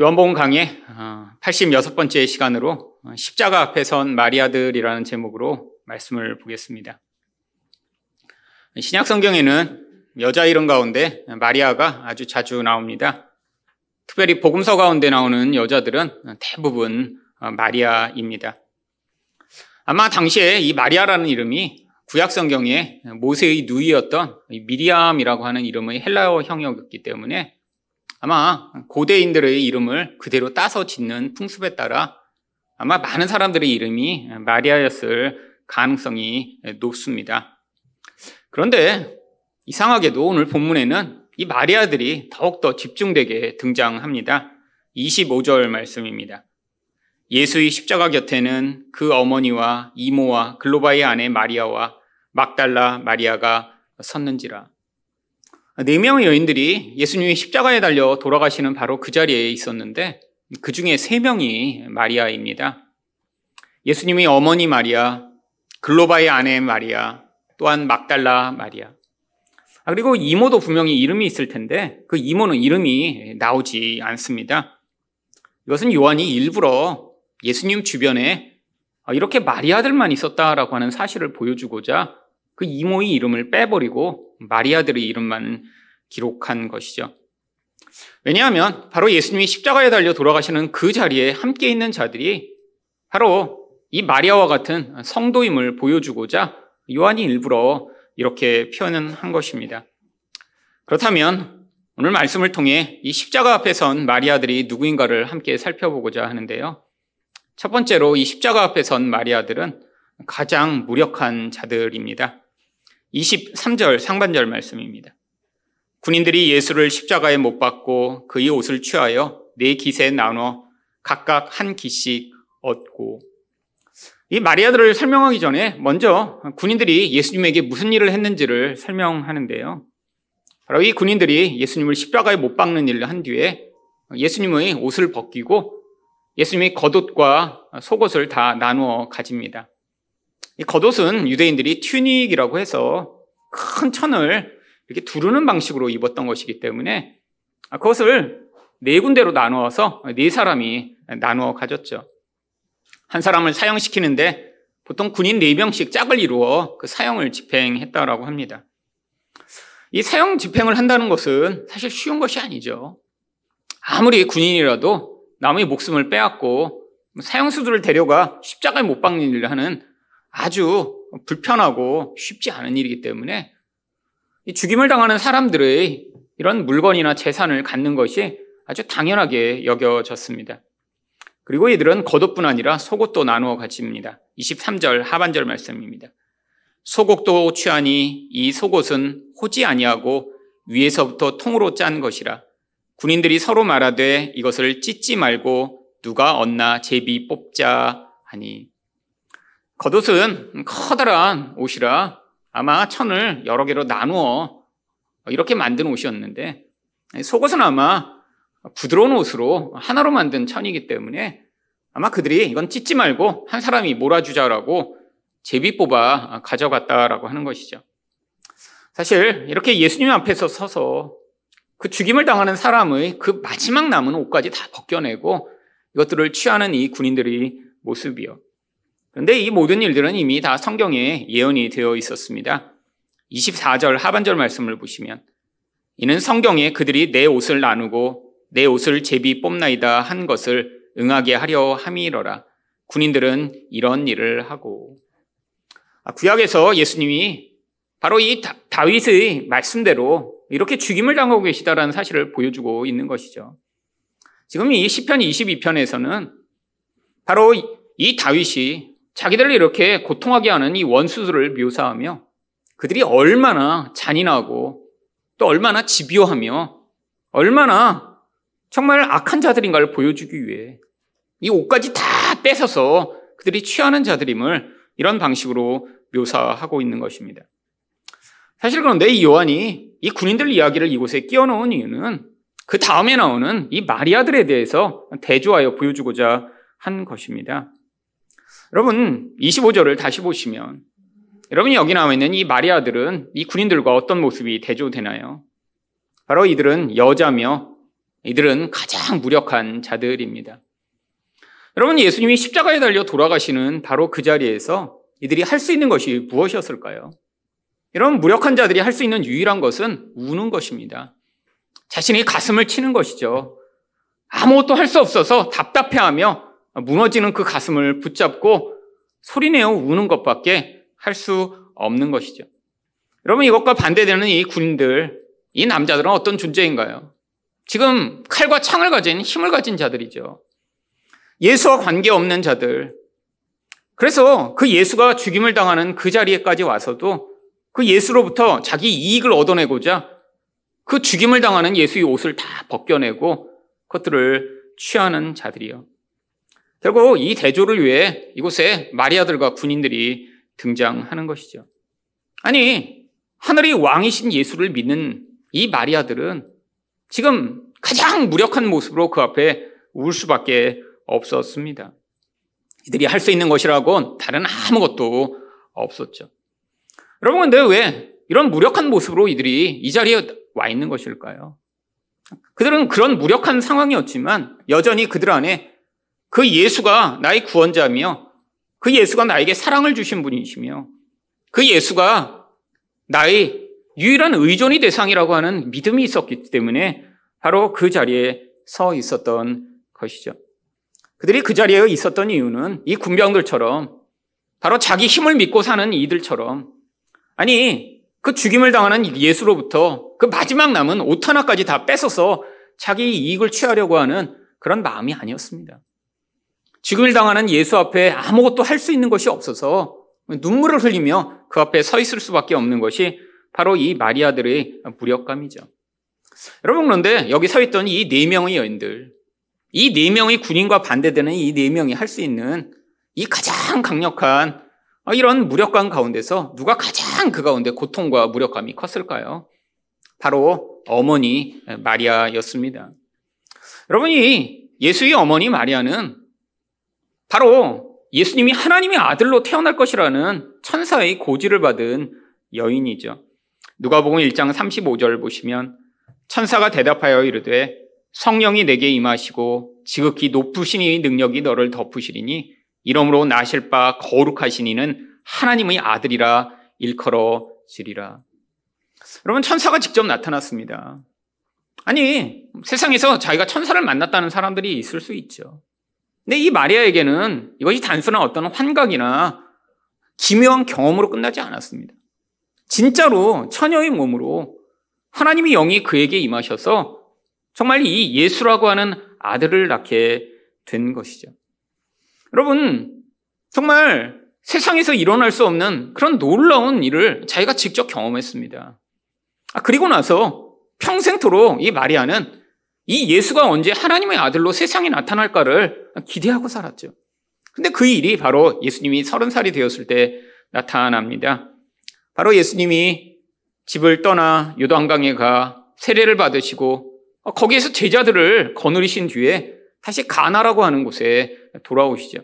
요한복음 강의 86번째 시간으로 십자가 앞에 선 마리아들이라는 제목으로 말씀을 보겠습니다. 신약 성경에는 여자 이름 가운데 마리아가 아주 자주 나옵니다. 특별히 복음서 가운데 나오는 여자들은 대부분 마리아입니다. 아마 당시에 이 마리아라는 이름이 구약 성경에 모세의 누이였던 미리암이라고 하는 이름의 헬라어 형용이었기 때문에 아마 고대인들의 이름을 그대로 따서 짓는 풍습에 따라 아마 많은 사람들의 이름이 마리아였을 가능성이 높습니다. 그런데 이상하게도 오늘 본문에는 이 마리아들이 더욱더 집중되게 등장합니다. 25절 말씀입니다. 예수의 십자가 곁에는 그 어머니와 이모와 글로바의 아내 마리아와 막달라 마리아가 섰는지라. 네 명의 여인들이 예수님이 십자가에 달려 돌아가시는 바로 그 자리에 있었는데 그 중에 세 명이 마리아입니다. 예수님이 어머니 마리아, 글로바의 아내 마리아, 또한 막달라 마리아. 그리고 이모도 분명히 이름이 있을 텐데 그 이모는 이름이 나오지 않습니다. 이것은 요한이 일부러 예수님 주변에 이렇게 마리아들만 있었다라고 하는 사실을 보여주고자 그 이모의 이름을 빼버리고 마리아들의 이름만 기록한 것이죠. 왜냐하면 바로 예수님이 십자가에 달려 돌아가시는 그 자리에 함께 있는 자들이 바로 이 마리아와 같은 성도임을 보여주고자 요한이 일부러 이렇게 표현한 것입니다. 그렇다면 오늘 말씀을 통해 이 십자가 앞에 선 마리아들이 누구인가를 함께 살펴보고자 하는데요. 첫 번째로 이 십자가 앞에 선 마리아들은 가장 무력한 자들입니다. 23절 상반절 말씀입니다. 군인들이 예수를 십자가에 못 박고 그의 옷을 취하여 네 깃에 나눠 각각 한 깃씩 얻고. 이 마리아들을 설명하기 전에 먼저 군인들이 예수님에게 무슨 일을 했는지를 설명하는데요. 바로 이 군인들이 예수님을 십자가에 못 박는 일을 한 뒤에 예수님의 옷을 벗기고 예수님의 겉옷과 속옷을 다 나누어 가집니다. 이 겉옷은 유대인들이 튜닉이라고 해서 큰 천을 이렇게 두르는 방식으로 입었던 것이기 때문에 그것을 네 군데로 나누어서 네 사람이 나누어 가졌죠. 한 사람을 사형시키는데 보통 군인 4명씩 짝을 이루어 그 사형을 집행했다라고 합니다. 이 사형 집행을 한다는 것은 사실 쉬운 것이 아니죠. 아무리 군인이라도 남의 목숨을 빼앗고 사형수들을 데려가 십자가에 못 박는 일을 하는 아주 불편하고 쉽지 않은 일이기 때문에 이 죽임을 당하는 사람들의 이런 물건이나 재산을 갖는 것이 아주 당연하게 여겨졌습니다. 그리고 이들은 겉옷뿐 아니라 속옷도 나누어 가집니다. 23절 하반절 말씀입니다. 속옷도 취하니 이 속옷은 호지 아니하고 위에서부터 통으로 짠 것이라. 군인들이 서로 말하되 이것을 찢지 말고 누가 얻나 제비 뽑자 하니. 겉옷은 커다란 옷이라 아마 천을 여러 개로 나누어 이렇게 만든 옷이었는데 속옷은 아마 부드러운 옷으로 하나로 만든 천이기 때문에 아마 그들이 이건 찢지 말고 한 사람이 몰아주자라고 제비 뽑아 가져갔다라고 하는 것이죠. 사실 이렇게 예수님 앞에서 서서 그 죽임을 당하는 사람의 그 마지막 남은 옷까지 다 벗겨내고 이것들을 취하는 이 군인들의 모습이요. 그런데 이 모든 일들은 이미 다 성경에 예언이 되어 있었습니다. 24절 하반절 말씀을 보시면 이는 성경에 그들이 내 옷을 나누고 내 옷을 제비 뽑나이다 한 것을 응하게 하려 함이러라. 군인들은 이런 일을 하고. 구약에서 예수님이 바로 이 다윗의 말씀대로 이렇게 죽임을 당하고 계시다라는 사실을 보여주고 있는 것이죠. 지금 이 시편 22편에서는 바로 이 다윗이 자기들을 이렇게 고통하게 하는 이 원수들을 묘사하며 그들이 얼마나 잔인하고 또 얼마나 집요하며 얼마나 정말 악한 자들인가를 보여주기 위해 이 옷까지 다 뺏어서 그들이 취하는 자들임을 이런 방식으로 묘사하고 있는 것입니다. 사실 그런데 이 요한이 이 군인들 이야기를 이곳에 끼워넣은 이유는 그 다음에 나오는 이 마리아들에 대해서 대조하여 보여주고자 한 것입니다. 여러분 25절을 다시 보시면 여러분이 여기 나와 있는 이 마리아들은 이 군인들과 어떤 모습이 대조되나요? 바로 이들은 여자며 이들은 가장 무력한 자들입니다. 여러분, 예수님이 십자가에 달려 돌아가시는 바로 그 자리에서 이들이 할 수 있는 것이 무엇이었을까요? 이런 무력한 자들이 할 수 있는 유일한 것은 우는 것입니다. 자신이 가슴을 치는 것이죠. 아무것도 할 수 없어서 답답해하며 무너지는 그 가슴을 붙잡고 소리내어 우는 것밖에 할 수 없는 것이죠. 여러분, 이것과 반대되는 이 군인들, 이 남자들은 어떤 존재인가요? 지금 칼과 창을 가진 힘을 가진 자들이죠. 예수와 관계없는 자들. 그래서 그 예수가 죽임을 당하는 그 자리에까지 와서도 그 예수로부터 자기 이익을 얻어내고자 그 죽임을 당하는 예수의 옷을 다 벗겨내고 그것들을 취하는 자들이요. 결국 이 대조를 위해 이곳에 마리아들과 군인들이 등장하는 것이죠. 아니, 하늘의 왕이신 예수를 믿는 이 마리아들은 지금 가장 무력한 모습으로 그 앞에 울 수밖에 없었습니다. 이들이 할 수 있는 것이라곤 다른 아무것도 없었죠. 여러분, 근데 왜 이런 무력한 모습으로 이들이 이 자리에 와 있는 것일까요? 그들은 그런 무력한 상황이었지만 여전히 그들 안에 그 예수가 나의 구원자며 그 예수가 나에게 사랑을 주신 분이시며 그 예수가 나의 유일한 의존의 대상이라고 하는 믿음이 있었기 때문에 바로 그 자리에 서 있었던 것이죠. 그들이 그 자리에 있었던 이유는 이 군병들처럼 바로 자기 힘을 믿고 사는 이들처럼 아니 그 죽임을 당하는 예수로부터 그 마지막 남은 옷 하나까지 다 뺏어서 자기 이익을 취하려고 하는 그런 마음이 아니었습니다. 죽임을 당하는 예수 앞에 아무것도 할 수 있는 것이 없어서 눈물을 흘리며 그 앞에 서 있을 수밖에 없는 것이 바로 이 마리아들의 무력감이죠. 여러분, 그런데 여기 서 있던 이 네 명의 여인들, 이 네 명의 군인과 반대되는 이 네 명이 할 수 있는 이 가장 강력한 이런 무력감 가운데서 누가 가장 그 가운데 고통과 무력감이 컸을까요? 바로 어머니 마리아였습니다. 여러분이 예수의 어머니 마리아는 바로 예수님이 하나님의 아들로 태어날 것이라는 천사의 고지를 받은 여인이죠. 누가복음 1장 35절 보시면 천사가 대답하여 이르되 성령이 내게 임하시고 지극히 높으신 이의 능력이 너를 덮으시리니 이러므로 나실 바 거룩하신 이는 하나님의 아들이라 일컬어지리라. 여러분, 천사가 직접 나타났습니다. 아니, 세상에서 자기가 천사를 만났다는 사람들이 있을 수 있죠. 근데 이 마리아에게는 이것이 단순한 어떤 환각이나 기묘한 경험으로 끝나지 않았습니다. 진짜로 처녀의 몸으로 하나님의 영이 그에게 임하셔서 정말 이 예수라고 하는 아들을 낳게 된 것이죠. 여러분, 정말 세상에서 일어날 수 없는 그런 놀라운 일을 자기가 직접 경험했습니다. 그리고 나서 평생토록 이 마리아는 이 예수가 언제 하나님의 아들로 세상에 나타날까를 기대하고 살았죠. 근데 그 일이 바로 예수님이 30살이 되었을 때 나타납니다. 바로 예수님이 집을 떠나 요단강에 가 세례를 받으시고 거기에서 제자들을 거느리신 뒤에 다시 가나라고 하는 곳에 돌아오시죠.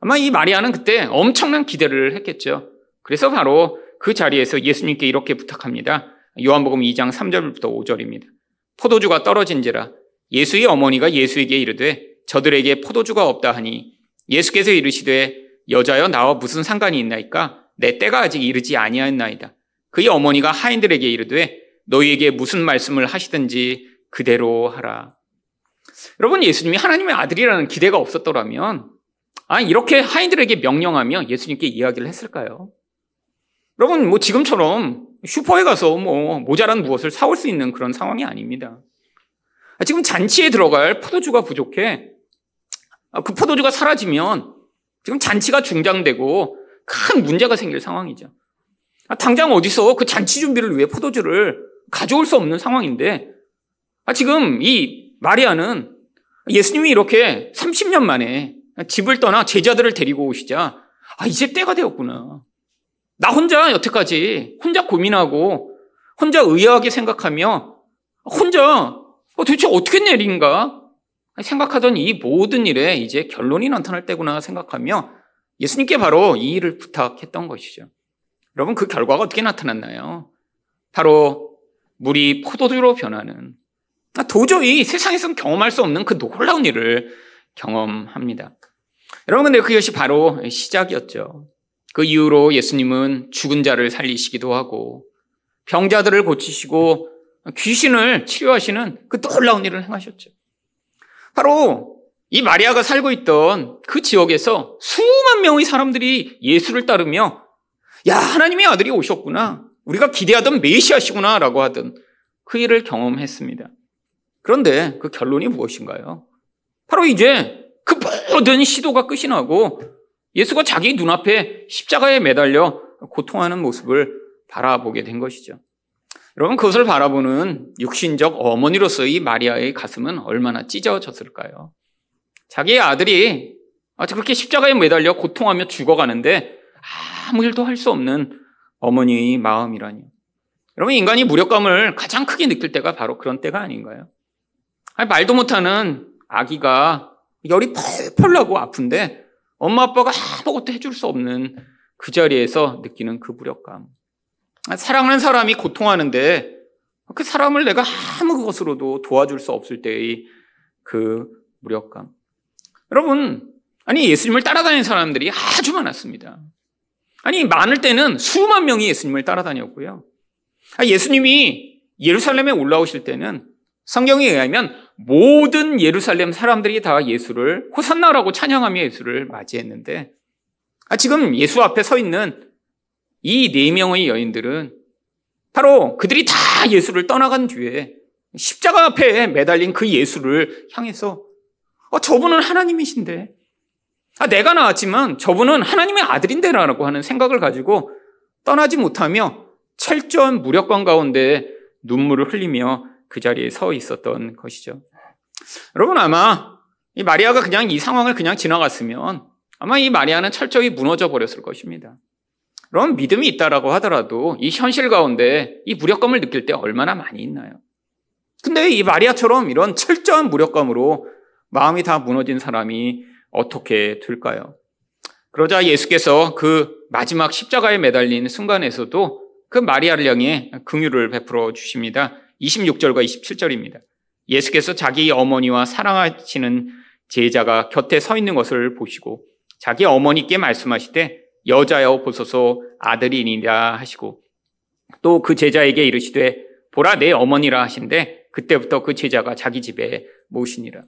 아마 이 마리아는 그때 엄청난 기대를 했겠죠. 그래서 바로 그 자리에서 예수님께 이렇게 부탁합니다. 요한복음 2장 3절부터 5절입니다. 포도주가 떨어진지라 예수의 어머니가 예수에게 이르되 저들에게 포도주가 없다 하니 예수께서 이르시되 여자여 나와 무슨 상관이 있나이까 내 때가 아직 이르지 아니하였나이다. 그의 어머니가 하인들에게 이르되 너희에게 무슨 말씀을 하시든지 그대로 하라. 여러분, 예수님이 하나님의 아들이라는 기대가 없었더라면 이렇게 하인들에게 명령하며 예수님께 이야기를 했을까요? 여러분, 뭐 지금처럼 슈퍼에 가서 뭐 모자란 무엇을 사올 수 있는 그런 상황이 아닙니다. 지금 잔치에 들어갈 포도주가 부족해. 그 포도주가 사라지면 지금 잔치가 중단되고 큰 문제가 생길 상황이죠. 당장 어디서 그 잔치 준비를 위해 포도주를 가져올 수 없는 상황인데 지금 이 마리아는 예수님이 이렇게 30년 만에 집을 떠나 제자들을 데리고 오시자 이제 때가 되었구나. 나 혼자 여태까지 혼자 고민하고 혼자 의아하게 생각하며 혼자 도대체 어떻게 된 일인가 생각하던 이 모든 일에 이제 결론이 나타날 때구나 생각하며 예수님께 바로 이 일을 부탁했던 것이죠. 여러분, 그 결과가 어떻게 나타났나요? 바로 물이 포도주로 변하는 도저히 세상에서는 경험할 수 없는 그 놀라운 일을 경험합니다. 여러분, 근데 그것이 바로 시작이었죠. 그 이후로 예수님은 죽은 자를 살리시기도 하고 병자들을 고치시고 귀신을 치료하시는 그 놀라운 일을 행하셨죠. 바로 이 마리아가 살고 있던 그 지역에서 수만 명의 사람들이 예수를 따르며 야, 하나님의 아들이 오셨구나, 우리가 기대하던 메시아시구나 라고 하던 그 일을 경험했습니다. 그런데 그 결론이 무엇인가요? 바로 이제 그 모든 시도가 끝이 나고 예수가 자기 눈앞에 십자가에 매달려 고통하는 모습을 바라보게 된 것이죠. 여러분, 그것을 바라보는 육신적 어머니로서의 마리아의 가슴은 얼마나 찢어졌을까요? 자기의 아들이 그렇게 십자가에 매달려 고통하며 죽어가는데 아무 일도 할 수 없는 어머니의 마음이라니요. 여러분, 인간이 무력감을 가장 크게 느낄 때가 바로 그런 때가 아닌가요? 말도 못하는 아기가 열이 펄펄 나고 아픈데 엄마 아빠가 아무것도 해줄 수 없는 그 자리에서 느끼는 그 무력감, 사랑하는 사람이 고통하는데 그 사람을 내가 아무 것으로도 도와줄 수 없을 때의 그 무력감. 여러분, 아니 예수님을 따라다니는 사람들이 아주 많았습니다. 아니 많을 때는 수만 명이 예수님을 따라다녔고요, 예수님이 예루살렘에 올라오실 때는 성경에 의하면 모든 예루살렘 사람들이 다 예수를 호산나라고 찬양하며 예수를 맞이했는데, 지금 예수 앞에 서 있는 이 4명의 여인들은 바로 그들이 다 예수를 떠나간 뒤에 십자가 앞에 매달린 그 예수를 향해서 저분은 하나님이신데, 내가 나왔지만 저분은 하나님의 아들인데 라고 하는 생각을 가지고 떠나지 못하며 철저한 무력감 가운데 눈물을 흘리며 그 자리에 서 있었던 것이죠. 여러분, 아마 이 마리아가 그냥 이 상황을 그냥 지나갔으면 아마 이 마리아는 철저히 무너져 버렸을 것입니다. 여러분, 믿음이 있다라고 하더라도 이 현실 가운데 이 무력감을 느낄 때 얼마나 많이 있나요? 근데 이 마리아처럼 이런 철저한 무력감으로 마음이 다 무너진 사람이 어떻게 될까요? 그러자 예수께서 그 마지막 십자가에 매달린 순간에서도 그 마리아를 향해 긍휼을 베풀어 주십니다. 26절과 27절입니다. 예수께서 자기 어머니와 사랑하시는 제자가 곁에 서 있는 것을 보시고 자기 어머니께 말씀하시되 여자여 보소서 아들이니라 하시고 또 그 제자에게 이르시되 보라 내 어머니라 하신데 그때부터 그 제자가 자기 집에 모시니라.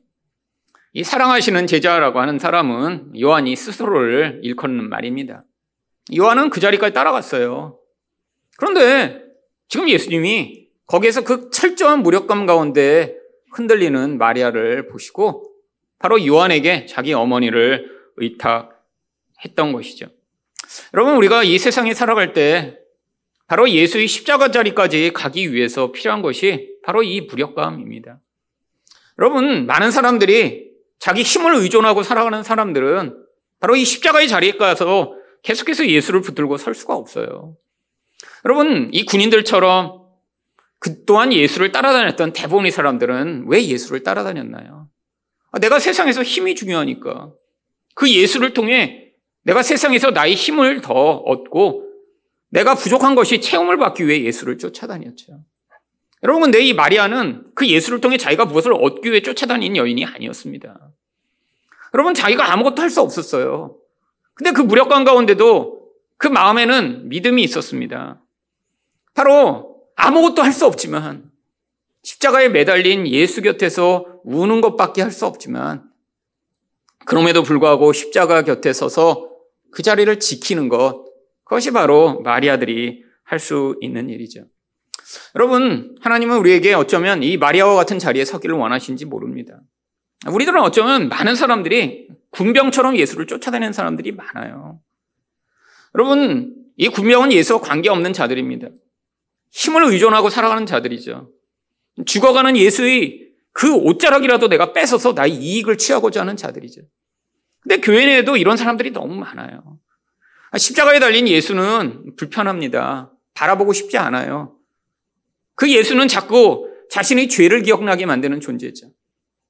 이 사랑하시는 제자라고 하는 사람은 요한이 스스로를 일컫는 말입니다. 요한은 그 자리까지 따라갔어요. 그런데 지금 예수님이 거기에서 그 철저한 무력감 가운데 흔들리는 마리아를 보시고 바로 요한에게 자기 어머니를 의탁했던 것이죠. 여러분, 우리가 이 세상에 살아갈 때 바로 예수의 십자가 자리까지 가기 위해서 필요한 것이 바로 이 무력감입니다. 여러분, 많은 사람들이 자기 힘을 의존하고 살아가는 사람들은 바로 이 십자가의 자리에 가서 계속해서 예수를 붙들고 설 수가 없어요. 여러분, 이 군인들처럼 그 또한 예수를 따라다녔던 대부분의 사람들은 왜 예수를 따라다녔나요? 내가 세상에서 힘이 중요하니까, 그 예수를 통해 내가 세상에서 나의 힘을 더 얻고 내가 부족한 것이 체험을 받기 위해 예수를 쫓아다녔죠. 여러분, 근데 이 마리아는 그 예수를 통해 자기가 무엇을 얻기 위해 쫓아다닌 여인이 아니었습니다. 여러분, 자기가 아무것도 할 수 없었어요. 근데 그 무력감 가운데도 그 마음에는 믿음이 있었습니다. 바로 아무것도 할 수 없지만, 십자가에 매달린 예수 곁에서 우는 것밖에 할 수 없지만, 그럼에도 불구하고 십자가 곁에 서서 그 자리를 지키는 것, 그것이 바로 마리아들이 할 수 있는 일이죠. 여러분, 하나님은 우리에게 어쩌면 이 마리아와 같은 자리에 서기를 원하신지 모릅니다. 우리들은 어쩌면 많은 사람들이 군병처럼 예수를 쫓아다니는 사람들이 많아요. 여러분, 이 군병은 예수와 관계없는 자들입니다. 힘을 의존하고 살아가는 자들이죠. 죽어가는 예수의 그 옷자락이라도 내가 뺏어서 나의 이익을 취하고자 하는 자들이죠. 근데 교회 내에도 이런 사람들이 너무 많아요. 십자가에 달린 예수는 불편합니다. 바라보고 싶지 않아요. 그 예수는 자꾸 자신의 죄를 기억나게 만드는 존재죠.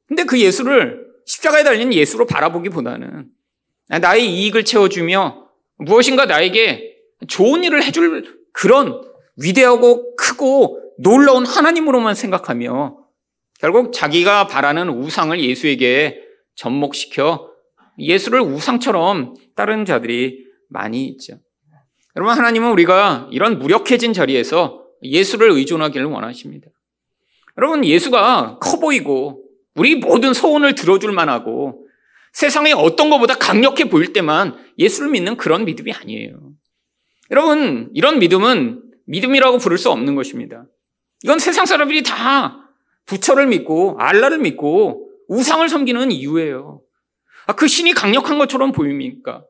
근데 그 예수를 십자가에 달린 예수로 바라보기보다는 나의 이익을 채워주며 무엇인가 나에게 좋은 일을 해줄 그런 위대하고 크고 놀라운 하나님으로만 생각하며 결국 자기가 바라는 우상을 예수에게 접목시켜 예수를 우상처럼 따르는 자들이 많이 있죠. 여러분, 하나님은 우리가 이런 무력해진 자리에서 예수를 의존하기를 원하십니다. 여러분, 예수가 커 보이고 우리 모든 소원을 들어줄 만하고 세상에 어떤 것보다 강력해 보일 때만 예수를 믿는 그런 믿음이 아니에요. 여러분, 이런 믿음은 믿음이라고 부를 수 없는 것입니다. 이건 세상 사람들이 다 부처를 믿고 알라를 믿고 우상을 섬기는 이유예요. 그 신이 강력한 것처럼 보입니까?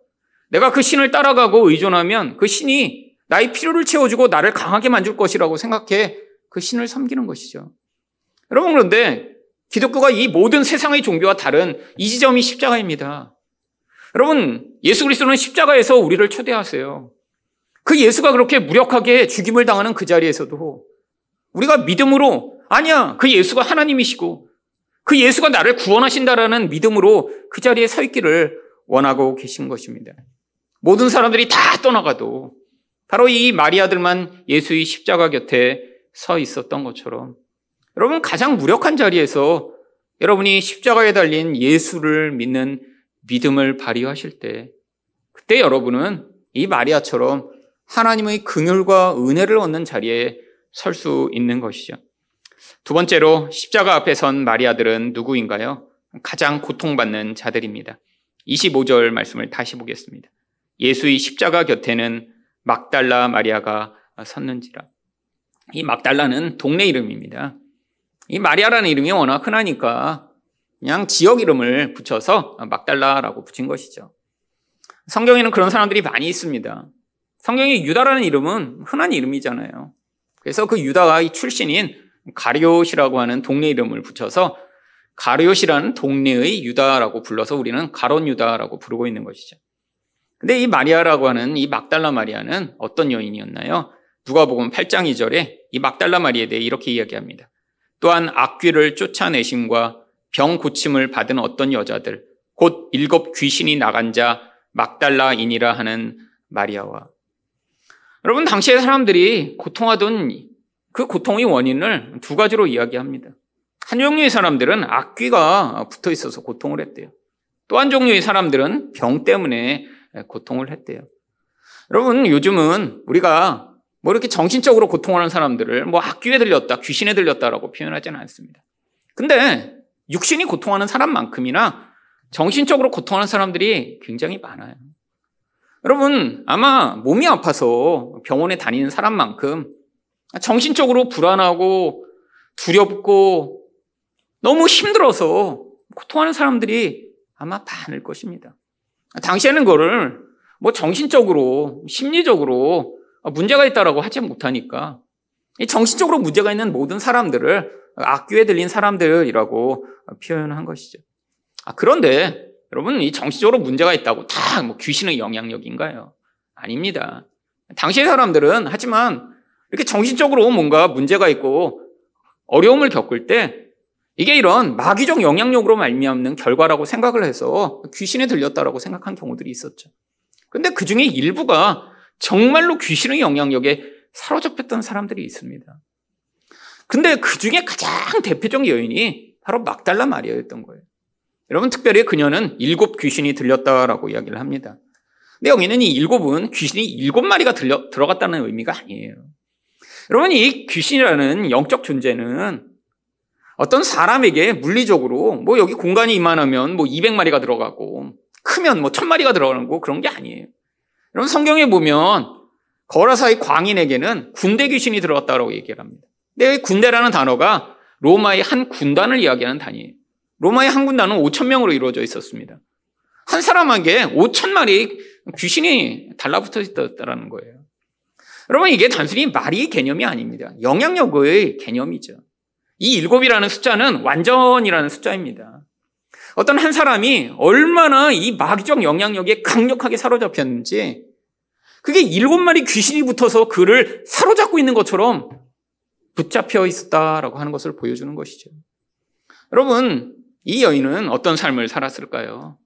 내가 그 신을 따라가고 의존하면 그 신이 나의 필요를 채워주고 나를 강하게 만들 것이라고 생각해 그 신을 섬기는 것이죠. 여러분, 그런데 기독교가 이 모든 세상의 종교와 다른 이 지점이 십자가입니다. 여러분, 예수 그리스도는 십자가에서 우리를 초대하세요. 그 예수가 그렇게 무력하게 죽임을 당하는 그 자리에서도 우리가 믿음으로, 아니야, 그 예수가 하나님이시고 그 예수가 나를 구원하신다라는 믿음으로 그 자리에 서 있기를 원하고 계신 것입니다. 모든 사람들이 다 떠나가도 바로 이 마리아들만 예수의 십자가 곁에 서 있었던 것처럼, 여러분, 가장 무력한 자리에서 여러분이 십자가에 달린 예수를 믿는 믿음을 발휘하실 때, 그때 여러분은 이 마리아처럼 하나님의 긍휼과 은혜를 얻는 자리에 설 수 있는 것이죠. 두 번째로, 십자가 앞에 선 마리아들은 누구인가요? 가장 고통받는 자들입니다. 25절 말씀을 다시 보겠습니다. 예수의 십자가 곁에는 막달라 마리아가 섰는지라. 이 막달라는 동네 이름입니다. 이 마리아라는 이름이 워낙 흔하니까 그냥 지역 이름을 붙여서 막달라라고 붙인 것이죠. 성경에는 그런 사람들이 많이 있습니다. 성경에 유다라는 이름은 흔한 이름이잖아요. 그래서 그 유다의 출신인 가리옷이라고 하는 동네 이름을 붙여서 가리옷이라는 동네의 유다라고 불러서 우리는 가론 유다라고 부르고 있는 것이죠. 근데 이 마리아라고 하는 이 막달라 마리아는 어떤 여인이었나요? 누가복음 8장 2절에 이 막달라 마리아에 대해 이렇게 이야기합니다. 또한 악귀를 쫓아내심과 병 고침을 받은 어떤 여자들, 곧 7 귀신이 나간 자 막달라인이라 하는 마리아와. 여러분, 당시의 사람들이 고통하던 그 고통의 원인을 두 가지로 이야기합니다. 한 종류의 사람들은 악귀가 붙어 있어서 고통을 했대요. 또 한 종류의 사람들은 병 때문에 고통을 했대요. 여러분, 요즘은 우리가 뭐 이렇게 정신적으로 고통하는 사람들을 뭐 악귀에 들렸다, 귀신에 들렸다라고 표현하지는 않습니다. 근데 육신이 고통하는 사람만큼이나 정신적으로 고통하는 사람들이 굉장히 많아요. 여러분, 아마 몸이 아파서 병원에 다니는 사람만큼 정신적으로 불안하고 두렵고 너무 힘들어서 고통하는 사람들이 아마 많을 것입니다. 당시에는 그거를 뭐 정신적으로, 심리적으로 문제가 있다라고 하지 못하니까 정신적으로 문제가 있는 모든 사람들을 악귀에 들린 사람들이라고 표현한 것이죠. 그런데 여러분, 이 정신적으로 문제가 있다고 다 뭐 귀신의 영향력인가요? 아닙니다. 당시의 사람들은 하지만 이렇게 정신적으로 뭔가 문제가 있고 어려움을 겪을 때 이게 이런 마귀적 영향력으로 말미암는 결과라고 생각을 해서 귀신에 들렸다라고 생각한 경우들이 있었죠. 그런데 그중에 일부가 정말로 귀신의 영향력에 사로잡혔던 사람들이 있습니다. 근데 그중에 가장 대표적인 여인이 바로 막달라 마리아였던 거예요. 여러분, 특별히 그녀는 7 귀신이 들렸다라고 이야기를 합니다. 근데 여기는 이 7은 귀신이 7마리가 들어갔다는 의미가 아니에요. 여러분, 이 귀신이라는 영적 존재는 어떤 사람에게 물리적으로 뭐 여기 공간이 이만하면 뭐 200마리가 들어가고 크면 뭐 1000마리가 들어가고 그런 게 아니에요. 여러분, 성경에 보면 거라사의 광인에게는 군대 귀신이 들어갔다라고 얘기를 합니다. 근데 군대라는 단어가 로마의 한 군단을 이야기하는 단위예요. 로마의 한 군단은 5,000명으로 이루어져 있었습니다. 한 사람에게 5,000마리 귀신이 달라붙어 있었다는 거예요. 여러분, 이게 단순히 말이 개념이 아닙니다. 영향력의 개념이죠. 이 7이라는 숫자는 완전이라는 숫자입니다. 어떤 한 사람이 얼마나 이 마귀적 영향력에 강력하게 사로잡혔는지, 그게 7마리 귀신이 붙어서 그를 사로잡고 있는 것처럼 붙잡혀 있었다라고 하는 것을 보여주는 것이죠. 여러분, 이 여인은 어떤 삶을 살았을까요?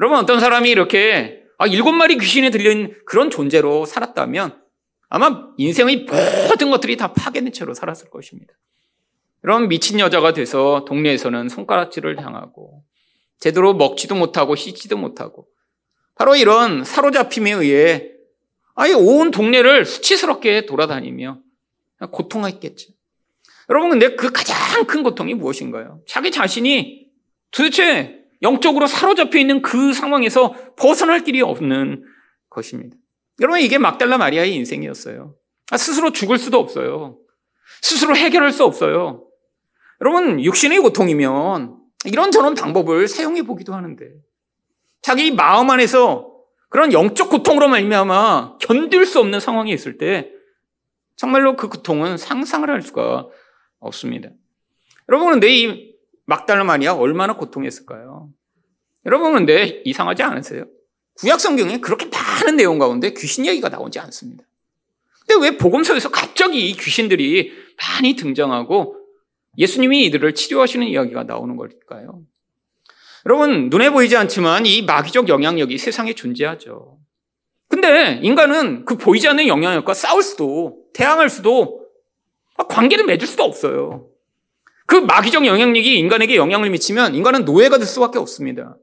여러분, 어떤 사람이 이렇게 7마리 귀신에 들린 그런 존재로 살았다면 아마 인생의 모든 것들이 다 파괴된 채로 살았을 것입니다. 이런 미친 여자가 돼서 동네에서는 손가락질을 당하고 제대로 먹지도 못하고 씻지도 못하고 바로 이런 사로잡힘에 의해 아예 온 동네를 수치스럽게 돌아다니며 고통했겠죠. 여러분, 근데 그 가장 큰 고통이 무엇인가요? 자기 자신이 도대체 영적으로 사로잡혀 있는 그 상황에서 벗어날 길이 없는 것입니다. 여러분, 이게 막달라 마리아의 인생이었어요. 스스로 죽을 수도 없어요. 스스로 해결할 수 없어요. 여러분, 육신의 고통이면 이런저런 방법을 사용해 보기도 하는데 자기 마음 안에서 그런 영적 고통으로 말미암아 견딜 수 없는 상황이 있을 때 정말로 그 고통은 상상을 할 수가 없습니다. 여러분, 근데 이 막달라 마리아 얼마나 고통했을까요? 여러분, 근데 이상하지 않으세요? 구약 성경에 그렇게 많은 내용 가운데 귀신 얘기가 나오지 않습니다. 근데 왜 복음서에서 갑자기 이 귀신들이 많이 등장하고 예수님이 이들을 치료하시는 이야기가 나오는 걸까요? 여러분, 눈에 보이지 않지만 이 마귀적 영향력이 세상에 존재하죠. 근데 인간은 그 보이지 않는 영향력과 싸울 수도, 대항할 수도, 관계를 맺을 수도 없어요. 그 마귀적 영향력이 인간에게 영향을 미치면 인간은 노예가 될 수밖에 없습니다.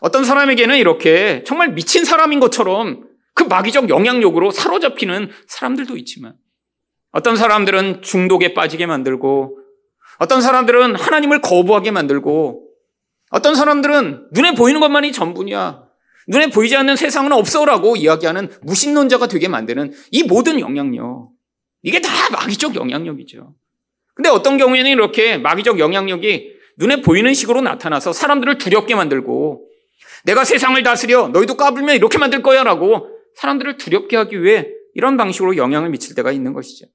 어떤 사람에게는 이렇게 정말 미친 사람인 것처럼 그 마귀적 영향력으로 사로잡히는 사람들도 있지만 어떤 사람들은 중독에 빠지게 만들고 어떤 사람들은 하나님을 거부하게 만들고 어떤 사람들은 눈에 보이는 것만이 전부냐, 눈에 보이지 않는 세상은 없어라고 이야기하는 무신론자가 되게 만드는 이 모든 영향력, 이게 다 마귀적 영향력이죠. 근데 어떤 경우에는 이렇게 마귀적 영향력이 눈에 보이는 식으로 나타나서 사람들을 두렵게 만들고 내가 세상을 다스려 너희도 까불면 이렇게 만들 거야 라고 사람들을 두렵게 하기 위해 이런 방식으로 영향을 미칠 때가 있는 것이죠.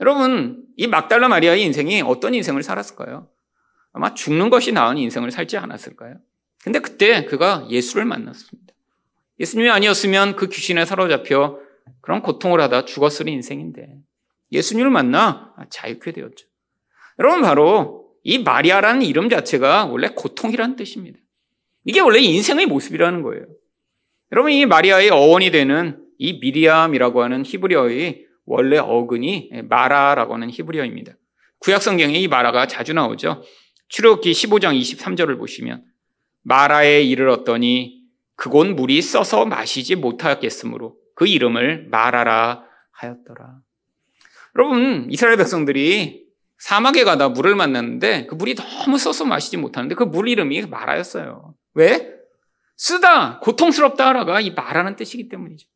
여러분, 이 막달라 마리아의 인생이 어떤 인생을 살았을까요? 아마 죽는 것이 나은 인생을 살지 않았을까요? 근데 그때 그가 예수를 만났습니다. 예수님이 아니었으면 그 귀신에 사로잡혀 그런 고통을 하다 죽었을 인생인데 예수님을 만나 자유케 되었죠. 여러분, 바로 이 마리아라는 이름 자체가 원래 고통이라는 뜻입니다. 이게 원래 인생의 모습이라는 거예요. 여러분, 이 마리아의 어원이 되는 이 미리암이라고 하는 히브리어의 원래 어근이 마라라고 하는 히브리어입니다. 구약성경에 이 마라가 자주 나오죠. 출애굽기 15장 23절을 보시면 마라에 이르렀더니 그곳 물이 써서 마시지 못하겠으므로 그 이름을 마라라 하였더라. 여러분, 이스라엘 백성들이 사막에 가다 물을 만났는데 그 물이 너무 써서 마시지 못하는데 그 물 이름이 마라였어요. 왜? 쓰다, 고통스럽다라가 이 마라는 뜻이기 때문이죠.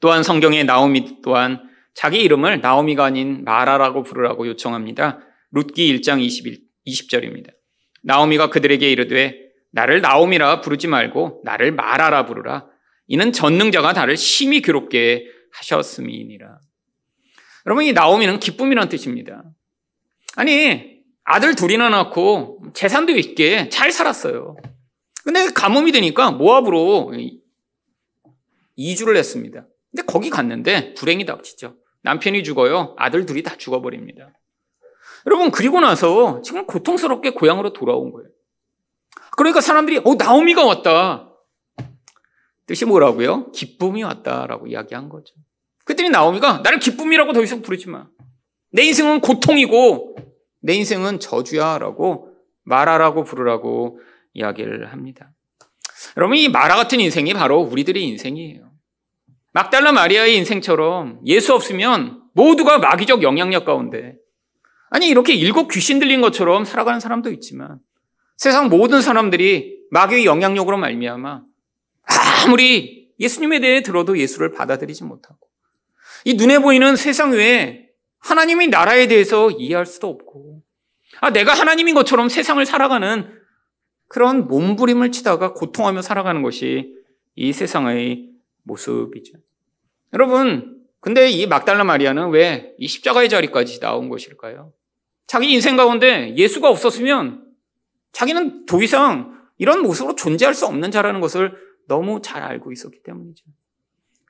또한 성경의 나오미 또한 자기 이름을 나오미가 아닌 마라라고 부르라고 요청합니다. 룻기 1장 20절입니다. 나오미가 그들에게 이르되 나를 나오미라 부르지 말고 나를 마라라 부르라. 이는 전능자가 나를 심히 괴롭게 하셨음이니라. 여러분, 이 나오미는 기쁨이란 뜻입니다. 아니, 아들 둘이나 낳고 재산도 있게 잘 살았어요. 근데 가뭄이 되니까 모압으로 이주를 했습니다. 근데 거기 갔는데 불행이 닥치죠. 남편이 죽어요. 아들 둘이 다 죽어버립니다. 여러분, 그리고 나서 지금 고통스럽게 고향으로 돌아온 거예요. 그러니까 사람들이 나오미가 왔다. 뜻이 뭐라고요? 기쁨이 왔다라고 이야기한 거죠. 그랬더니 나오미가 나를 기쁨이라고 더 이상 부르지 마. 내 인생은 고통이고 내 인생은 저주야 라고 마라라고 부르라고 이야기를 합니다. 여러분, 이 마라 같은 인생이 바로 우리들의 인생이에요. 막달라 마리아의 인생처럼 예수 없으면 모두가 마귀적 영향력 가운데 아니 이렇게 일곱 귀신 들린 것처럼 살아가는 사람도 있지만 세상 모든 사람들이 마귀의 영향력으로 말미암아 아무리 예수님에 대해 들어도 예수를 받아들이지 못하고 이 눈에 보이는 세상 외에 하나님의 나라에 대해서 이해할 수도 없고 내가 하나님인 것처럼 세상을 살아가는 그런 몸부림을 치다가 고통하며 살아가는 것이 이 세상의 모습이죠. 여러분, 근데 이 막달라 마리아는 왜 이 십자가의 자리까지 나온 것일까요? 자기 인생 가운데 예수가 없었으면 자기는 더 이상 이런 모습으로 존재할 수 없는 자라는 것을 너무 잘 알고 있었기 때문이죠.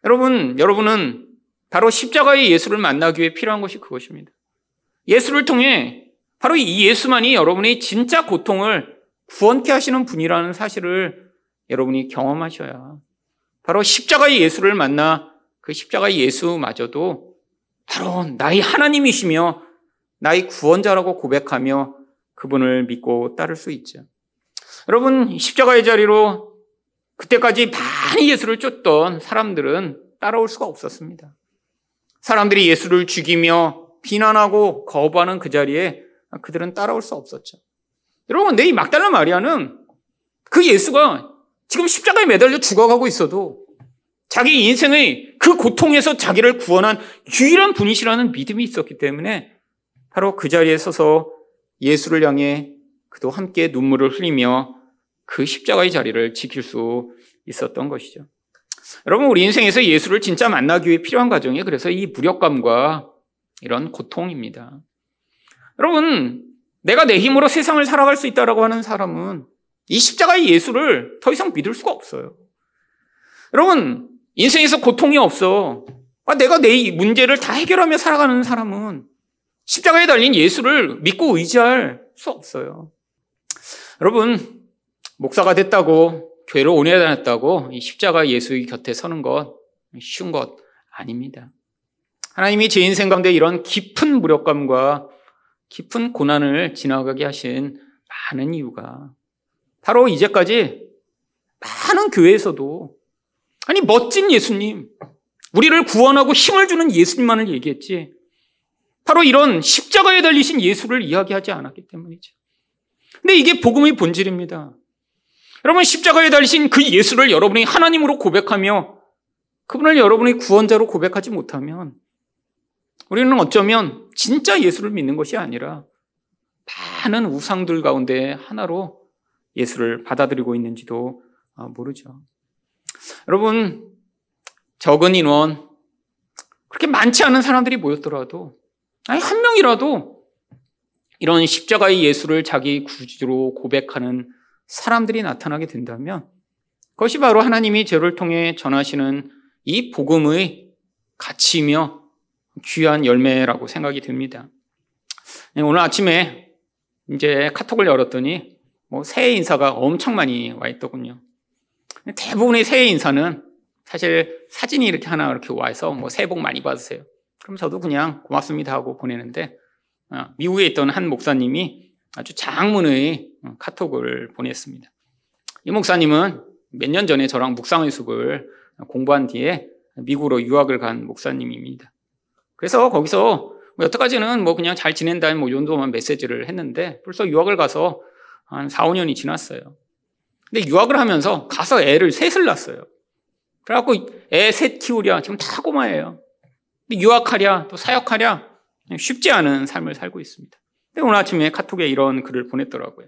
여러분, 여러분은 바로 십자가의 예수를 만나기 위해 필요한 것이 그것입니다. 예수를 통해 바로 이 예수만이 여러분의 진짜 고통을 구원케 하시는 분이라는 사실을 여러분이 경험하셔야 바로 십자가의 예수를 만나 그 십자가의 예수마저도 바로 나의 하나님이시며 나의 구원자라고 고백하며 그분을 믿고 따를 수 있죠. 여러분, 십자가의 자리로 그때까지 많이 예수를 쫓던 사람들은 따라올 수가 없었습니다. 사람들이 예수를 죽이며 비난하고 거부하는 그 자리에 그들은 따라올 수 없었죠. 여러분, 근데 이 막달라 마리아는 그 예수가 지금 십자가에 매달려 죽어가고 있어도 자기 인생의 그 고통에서 자기를 구원한 유일한 분이시라는 믿음이 있었기 때문에 바로 그 자리에 서서 예수를 향해 그도 함께 눈물을 흘리며 그 십자가의 자리를 지킬 수 있었던 것이죠. 여러분, 우리 인생에서 예수를 진짜 만나기 위해 필요한 과정이 그래서 이 무력감과 이런 고통입니다. 여러분, 내가 내 힘으로 세상을 살아갈 수 있다라고 하는 사람은 이 십자가의 예수를 더 이상 믿을 수가 없어요. 여러분, 인생에서 고통이 없어. 내가 내 문제를 다 해결하며 살아가는 사람은 십자가에 달린 예수를 믿고 의지할 수 없어요. 여러분, 목사가 됐다고 교회를 오래 다녔다고 이 십자가 예수의 곁에 서는 것 쉬운 것 아닙니다. 하나님이 제 인생 가운데 이런 깊은 무력감과 깊은 고난을 지나가게 하신 많은 이유가 바로 이제까지 많은 교회에서도 아니 멋진 예수님, 우리를 구원하고 힘을 주는 예수님만을 얘기했지 바로 이런 십자가에 달리신 예수를 이야기하지 않았기 때문이죠. 근데 이게 복음의 본질입니다. 여러분, 십자가에 달리신 그 예수를 여러분이 하나님으로 고백하며 그분을 여러분의 구원자로 고백하지 못하면 우리는 어쩌면 진짜 예수를 믿는 것이 아니라 많은 우상들 가운데 하나로 예수를 받아들이고 있는지도 모르죠. 여러분, 적은 인원, 그렇게 많지 않은 사람들이 모였더라도 아니 한 명이라도 이런 십자가의 예수를 자기 구주로 고백하는 사람들이 나타나게 된다면 그것이 바로 하나님이 저를 통해 전하시는 이 복음의 가치이며 귀한 열매라고 생각이 듭니다. 오늘 아침에 이제 카톡을 열었더니 새해 인사가 엄청 많이 와 있더군요. 대부분의 새해 인사는 사실 사진이 이렇게 하나 이렇게 와 있어 새해 복 많이 받으세요. 그럼 저도 그냥 고맙습니다 하고 보내는데 미국에 있던 한 목사님이 아주 장문의 카톡을 보냈습니다. 이 목사님은 몇 년 전에 저랑 묵상의 숲을 공부한 뒤에 미국으로 유학을 간 목사님입니다. 그래서 거기서 여태까지는 그냥 잘 지낸다는 이 정도만 메시지를 했는데 벌써 유학을 가서 한 4, 5년이 지났어요. 근데 유학을 하면서 가서 애를 셋을 낳았어요. 그래갖고 애 셋 키우랴 지금 다 꼬마예요. 근데 유학하랴 또 사역하랴 쉽지 않은 삶을 살고 있습니다. 근데 오늘 아침에 카톡에 이런 글을 보냈더라고요.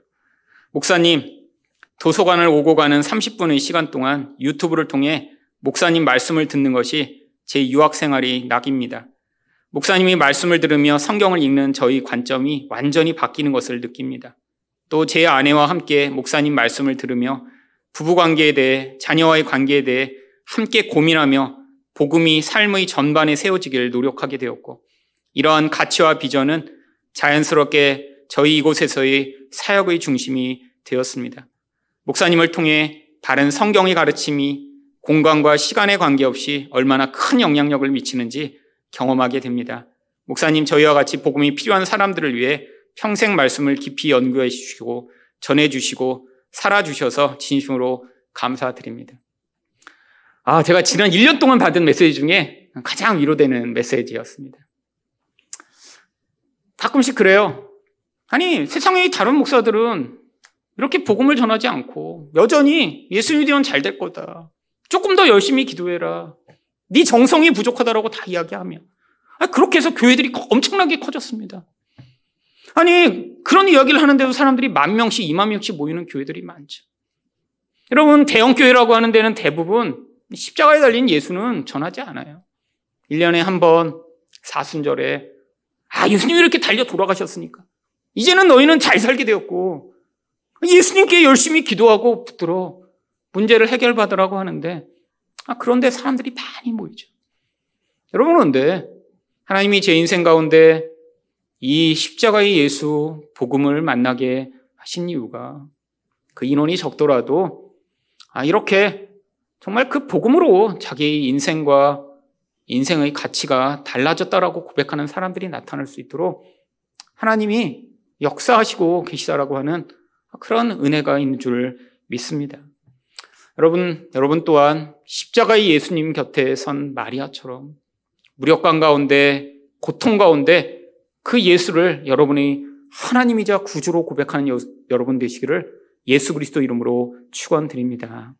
목사님, 도서관을 오고 가는 30분의 시간 동안 유튜브를 통해 목사님 말씀을 듣는 것이 제 유학 생활의 낙입니다. 목사님이 말씀을 들으며 성경을 읽는 저희 관점이 완전히 바뀌는 것을 느낍니다. 또 제 아내와 함께 목사님 말씀을 들으며 부부관계에 대해 자녀와의 관계에 대해 함께 고민하며 복음이 삶의 전반에 세워지길 노력하게 되었고 이러한 가치와 비전은 자연스럽게 저희 이곳에서의 사역의 중심이 되었습니다. 목사님을 통해 다른 성경의 가르침이 공간과 시간에 관계없이 얼마나 큰 영향력을 미치는지 경험하게 됩니다. 목사님, 저희와 같이 복음이 필요한 사람들을 위해 평생 말씀을 깊이 연구해 주시고 전해주시고 살아주셔서 진심으로 감사드립니다. 제가 지난 1년 동안 받은 메시지 중에 가장 위로되는 메시지였습니다. 가끔씩 그래요. 아니, 세상의 다른 목사들은 이렇게 복음을 전하지 않고 여전히 예수 믿으면 잘 될 거다. 조금 더 열심히 기도해라. 네 정성이 부족하다라고 다 이야기하며 그렇게 해서 교회들이 엄청나게 커졌습니다. 아니, 그런 이야기를 하는데도 사람들이 10,000명씩, 20,000명씩 모이는 교회들이 많죠. 여러분, 대형교회라고 하는 데는 대부분 십자가에 달린 예수는 전하지 않아요. 1년에 한 번 사순절에 예수님이 이렇게 달려 돌아가셨으니까 이제는 너희는 잘 살게 되었고 예수님께 열심히 기도하고 붙들어 문제를 해결받으라고 하는데 그런데 사람들이 많이 모이죠. 여러분, 그런데 하나님이 제 인생 가운데 이 십자가의 예수 복음을 만나게 하신 이유가 그 인원이 적더라도 이렇게 정말 그 복음으로 자기의 인생과 인생의 가치가 달라졌다라고 고백하는 사람들이 나타날 수 있도록 하나님이 역사하시고 계시다라고 하는 그런 은혜가 있는 줄 믿습니다. 여러분 또한 십자가의 예수님 곁에 선 마리아처럼 무력감 가운데, 고통 가운데 그 예수를 여러분이 하나님이자 구주로 고백하는 여러분 되시기를 예수 그리스도 이름으로 축원드립니다.